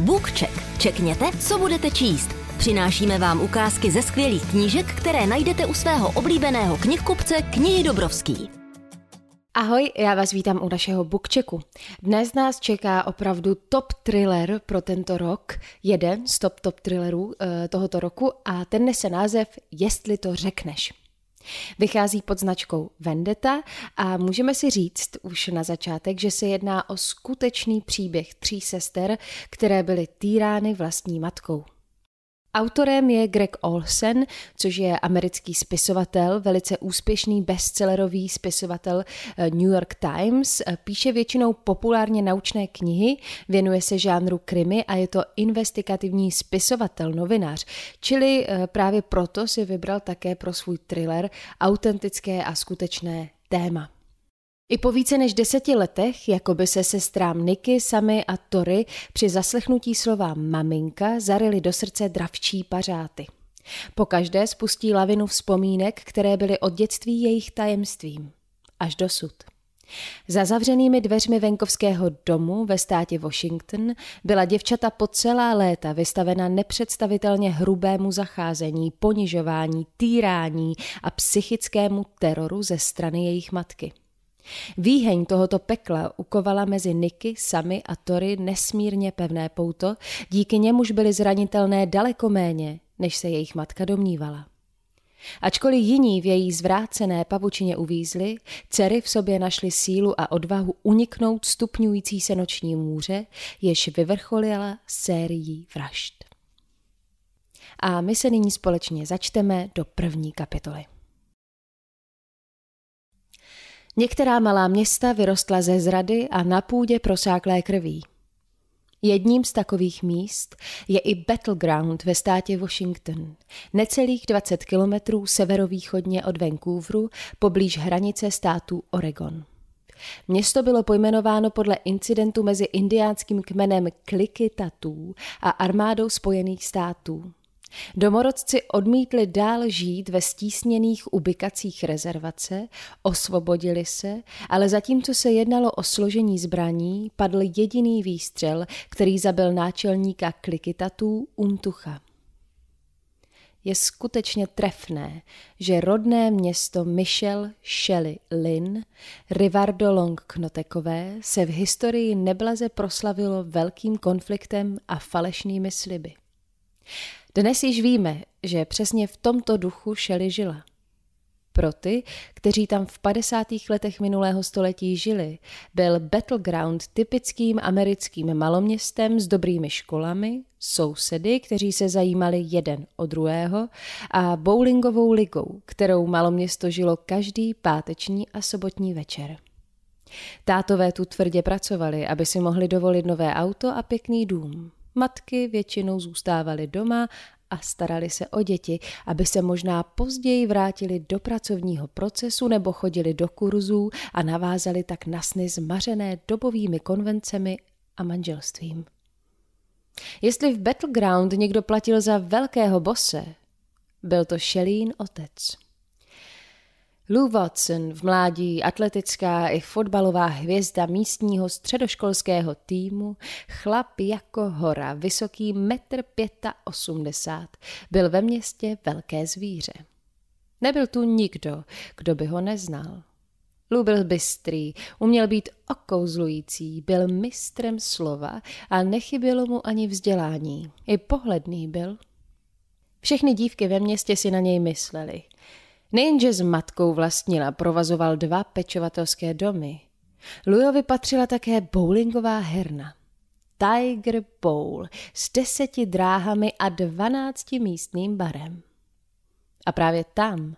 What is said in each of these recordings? BookCheck. Čekněte, co budete číst. Přinášíme vám ukázky ze skvělých knížek, které najdete u svého oblíbeného knihkupce Knihy Dobrovský. Ahoj, já vás vítám u našeho BookChecku. Dnes nás čeká opravdu top thriller pro tento rok, jeden z top thrillerů tohoto roku a ten nese název Jestli to řekneš. Vychází pod značkou Vendetta a můžeme si říct už na začátek, že se jedná o skutečný příběh tří sester, které byly týrány vlastní matkou. Autorem je Greg Olsen, což je americký spisovatel, velice úspěšný bestsellerový spisovatel New York Times. Píše většinou populárně naučné knihy, věnuje se žánru krimi a je to investigativní spisovatel, novinář. Čili právě proto si vybral také pro svůj thriller autentické a skutečné téma. I po více než 10 letech, jako by se sestrám Nikki, Sami a Tori při zaslechnutí slova maminka zaryly do srdce dravčí pařáty. Po každé spustí lavinu vzpomínek, které byly od dětství jejich tajemstvím. Až dosud. Za zavřenými dveřmi venkovského domu ve státě Washington byla děvčata po celá léta vystavena nepředstavitelně hrubému zacházení, ponižování, týrání a psychickému teroru ze strany jejich matky. Výheň tohoto pekla ukovala mezi Nikki, Sami a Tori nesmírně pevné pouto, díky němuž byly zranitelné daleko méně, než se jejich matka domnívala. Ačkoliv jiní v její zvrácené pavučině uvízli, dcery v sobě našly sílu a odvahu uniknout stupňující se noční můře, jež vyvrcholila sérií vražd. A my se nyní společně začteme do první kapitoly. Některá malá města vyrostla ze zrady a na půdě prosáklé krví. Jedním z takových míst je i Battleground ve státě Washington, necelých 20 kilometrů severovýchodně od Vancouveru, poblíž hranice státu Oregon. Město bylo pojmenováno podle incidentu mezi indiánským kmenem Klickitatů a armádou Spojených států. Domorodci odmítli dál žít ve stísněných ubikacích rezervace, osvobodili se, ale zatímco se jednalo o složení zbraní, padl jediný výstřel, který zabil náčelníka Klickitatů Untucha. Je skutečně trefné, že rodné město Michelle Shelley Lynn Rivardo Long-Knotekové se v historii neblaze proslavilo velkým konfliktem a falešnými sliby. Dnes již víme, že přesně v tomto duchu Shelley žila. Pro ty, kteří tam v 50. letech minulého století žili, byl Battleground typickým americkým maloměstem s dobrými školami, sousedy, kteří se zajímali jeden o druhého a bowlingovou ligou, kterou maloměsto žilo každý páteční a sobotní večer. Tátové tu tvrdě pracovali, aby si mohli dovolit nové auto a pěkný dům. Matky většinou zůstávaly doma a starali se o děti, aby se možná později vrátili do pracovního procesu nebo chodili do kurzů a navázali tak na sny zmařené dobovými konvencemi a manželstvím. Jestli v Battleground někdo platil za velkého bose, byl to Shelleyův otec. Lou Watson, v mládí atletická i fotbalová hvězda místního středoškolského týmu, chlap jako hora, vysoký 1,85 m, byl ve městě velké zvíře. Nebyl tu nikdo, kdo by ho neznal. Lou byl bystrý, uměl být okouzlující, byl mistrem slova a nechybělo mu ani vzdělání. I pohledný byl. Všechny dívky ve městě si na něj myslely. Nejenže s matkou vlastnila, provazoval 2 pečovatelské domy. Louisovi patřila také bowlingová herna. Tiger Bowl s 10 dráhami a 12 místním barem. A právě tam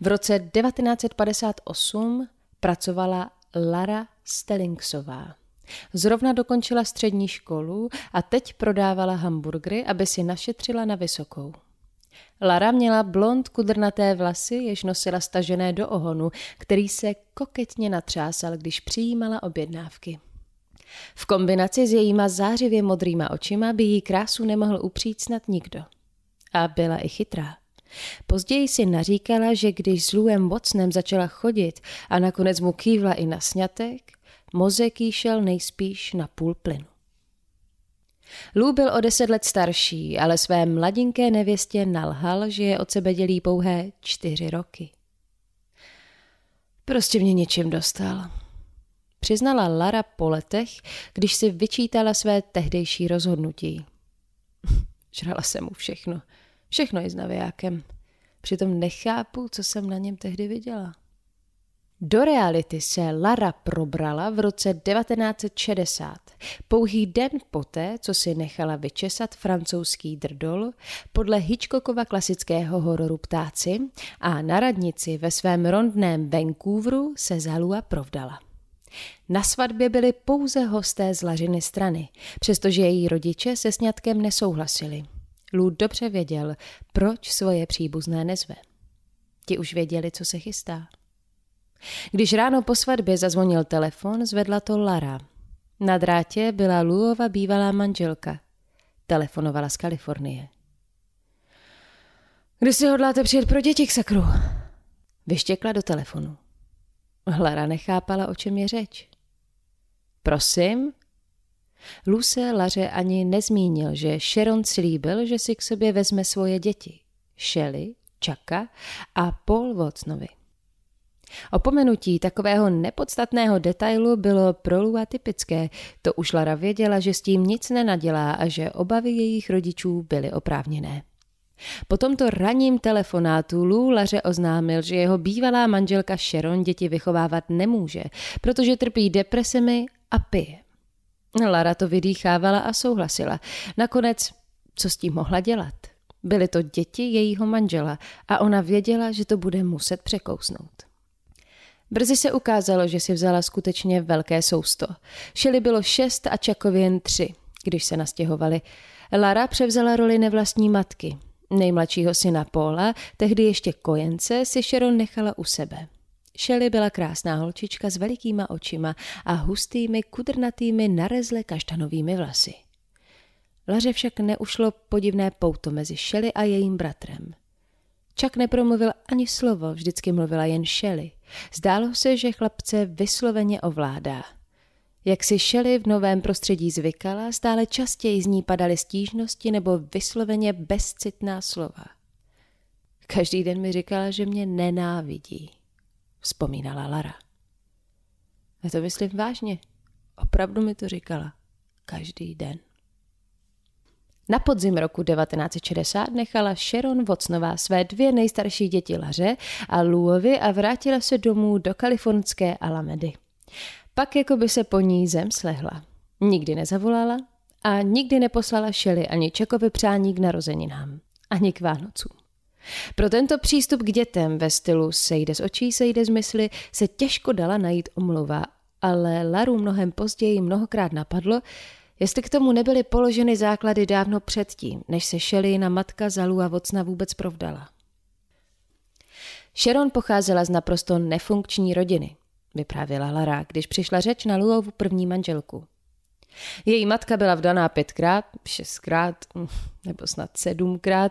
v roce 1958 pracovala Lara Stellingova. Zrovna dokončila střední školu a teď prodávala hamburgery, aby si našetřila na vysokou. Lara měla blond kudrnaté vlasy, jež nosila stažené do ohonu, který se koketně natřásal, když přijímala objednávky. V kombinaci s jejíma zářivě modrýma očima by jí krásu nemohl upřít snad nikdo. A byla i chytrá. Později si naříkala, že když s Louem Watsonem začala chodit a nakonec mu kývla i na sňatek, mozek jí šel nejspíš na půl plynu. Lou byl o 10 let starší, ale své mladinké nevěstě nalhal, že je od sebe dělí pouhé 4 roky. Prostě mě něčím dostal, přiznala Lara po letech, když si vyčítala své tehdejší rozhodnutí. Žrala jsem mu všechno. Všechno i s navijákem. Přitom nechápu, co jsem na něm tehdy viděla. Do reality se Lara probrala v roce 1960, pouhý den poté, co si nechala vyčesat francouzský drdol podle Hitchcockova klasického hororu Ptáci a na radnici ve svém rondném Vancouveru se za Lua provdala. Na svatbě byli pouze hosté z Lařiny strany, přestože její rodiče se sňatkem nesouhlasili. Lou dobře věděl, proč svoje příbuzné nezve. Ti už věděli, co se chystá. Když ráno po svatbě zazvonil telefon, zvedla to Lara. Na drátě byla Louova bývalá manželka. Telefonovala z Kalifornie. Kdy si hodláte přijet pro děti k sakru? Vyštěkla do telefonu. Lara nechápala, o čem je řeč. Prosím? Lou se Laře ani nezmínil, že Sharon slíbil, že si k sobě vezme svoje děti. Shelley, Chaka a Paul Watsonovi. Opomenutí takového nepodstatného detailu bylo pro Lou atypické. To už Lara věděla, že s tím nic nenadělá a že obavy jejich rodičů byly oprávněné. Po tomto ranním telefonátu Lou Laře oznámil, že jeho bývalá manželka Sharon děti vychovávat nemůže, protože trpí depresemi a pije. Lara to vydýchávala a souhlasila. Nakonec, co s tím mohla dělat? Byly to děti jejího manžela a ona věděla, že to bude muset překousnout. Brzy se ukázalo, že si vzala skutečně velké sousto. Shelley bylo 6 a Chuckovi jen 3, když se nastěhovali. Lara převzala roli nevlastní matky. Nejmladšího syna Paula, tehdy ještě kojence, si Sharon nechala u sebe. Shelley byla krásná holčička s velikýma očima a hustými, kudrnatými, narezle kaštanovými vlasy. Laře však neušlo podivné pouto mezi Shelley a jejím bratrem. Chuck nepromluvil ani slovo, vždycky mluvila jen Shelley. Zdálo se, že chlapce vysloveně ovládá. Jak si Shelley v novém prostředí zvykala, stále častěji z ní padaly stížnosti nebo vysloveně bezcitná slova. Každý den mi říkala, že mě nenávidí, vzpomínala Lara. A to myslím vážně. Opravdu mi to říkala. Každý den. Na podzim roku 1960 nechala Sharon Vocnová své 2 nejstarší děti Laře a Louovi a vrátila se domů do kalifornské Alamedy. Pak jako by se po ní zem slehla. Nikdy nezavolala a nikdy neposlala Shelley ani Chuckovi přání k narozeninám, ani k Vánocům. Pro tento přístup k dětem ve stylu sejde z očí, sejde z mysli se těžko dala najít omluva, ale Laru mnohem později mnohokrát napadlo, jestli k tomu nebyly položeny základy dávno předtím, než se Shelleyna matka za Lou a Vocna vůbec provdala. Sharon pocházela z naprosto nefunkční rodiny, vyprávěla Lara, když přišla řeč na Louovu první manželku. Její matka byla vdaná 5krát, 6krát, nebo snad 7krát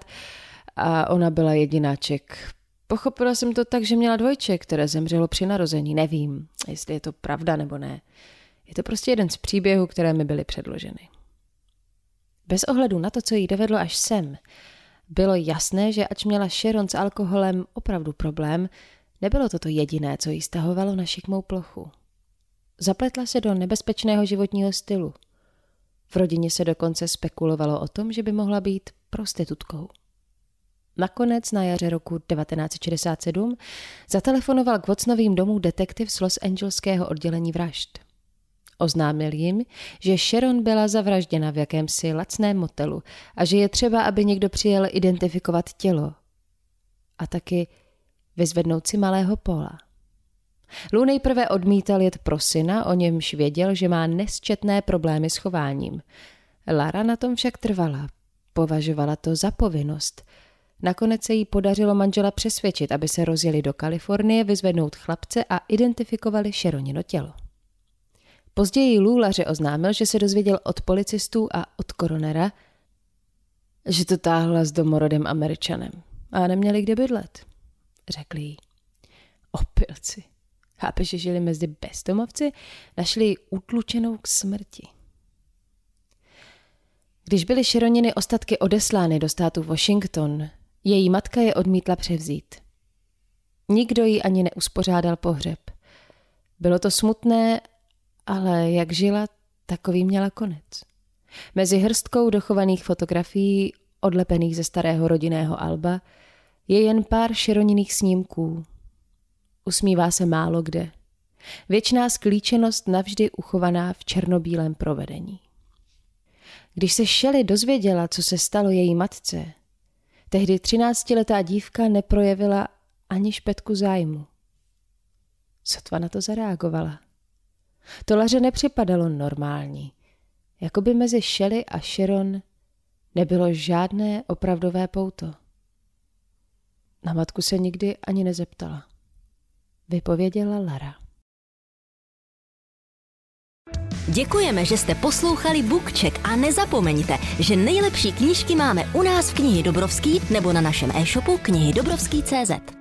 a ona byla jedináček. Pochopila jsem to tak, že měla dvojče, které zemřelo při narození. Nevím, jestli je to pravda nebo ne. Je to prostě jeden z příběhů, které mi byly předloženy. Bez ohledu na to, co jí dovedlo až sem, bylo jasné, že ač měla Sharon s alkoholem opravdu problém, nebylo to jediné, co jí stahovalo na šikmou plochu. Zapletla se do nebezpečného životního stylu. V rodině se dokonce spekulovalo o tom, že by mohla být prostitutkou. Nakonec na jaře roku 1967 zatelefonoval k Vocnovým domů detektiv z Los Angeleského oddělení vražd. Oznámil jim, že Sharon byla zavražděna v jakémsi lacném motelu a že je třeba, aby někdo přijel identifikovat tělo. A taky vyzvednout si malého Paula. Lou nejprve odmítal jet pro syna, o němž věděl, že má nesčetné problémy s chováním. Lara na tom však trvala. Považovala to za povinnost. Nakonec se jí podařilo manžela přesvědčit, aby se rozjeli do Kalifornie, vyzvednout chlapce a identifikovali Sharonino tělo. Později Lou Laře oznámil, že se dozvěděl od policistů a od koronera, že to táhla s domorodým Američanem a neměli kde bydlet, řekli jí. Opilci. Chápeš, že žili mezi bezdomovci? Našli ji utlučenou k smrti. Když byly Sharoniny ostatky odeslány do státu Washington, její matka je odmítla převzít. Nikdo jí ani neuspořádal pohřeb. Bylo to smutné, ale jak žila, takový měla konec. Mezi hrstkou dochovaných fotografií, odlepených ze starého rodinného alba, je jen pár Sharoniných snímků. Usmívá se málo kde. Věčná sklíčenost navždy uchovaná v černobílém provedení. Když se Shelley dozvěděla, co se stalo její matce, tehdy 13letá dívka neprojevila ani špetku zájmu. Sotva na to zareagovala. To Laře nepřipadalo normální. Jakoby mezi Shelley a Sharon nebylo žádné opravdové pouto. Na matku se nikdy ani nezeptala. Vypověděla Lara. Děkujeme, že jste poslouchali BookCheck a nezapomeňte, že nejlepší knížky máme u nás v knihy Dobrovský nebo na našem e-shopu knihydobrovsky.cz.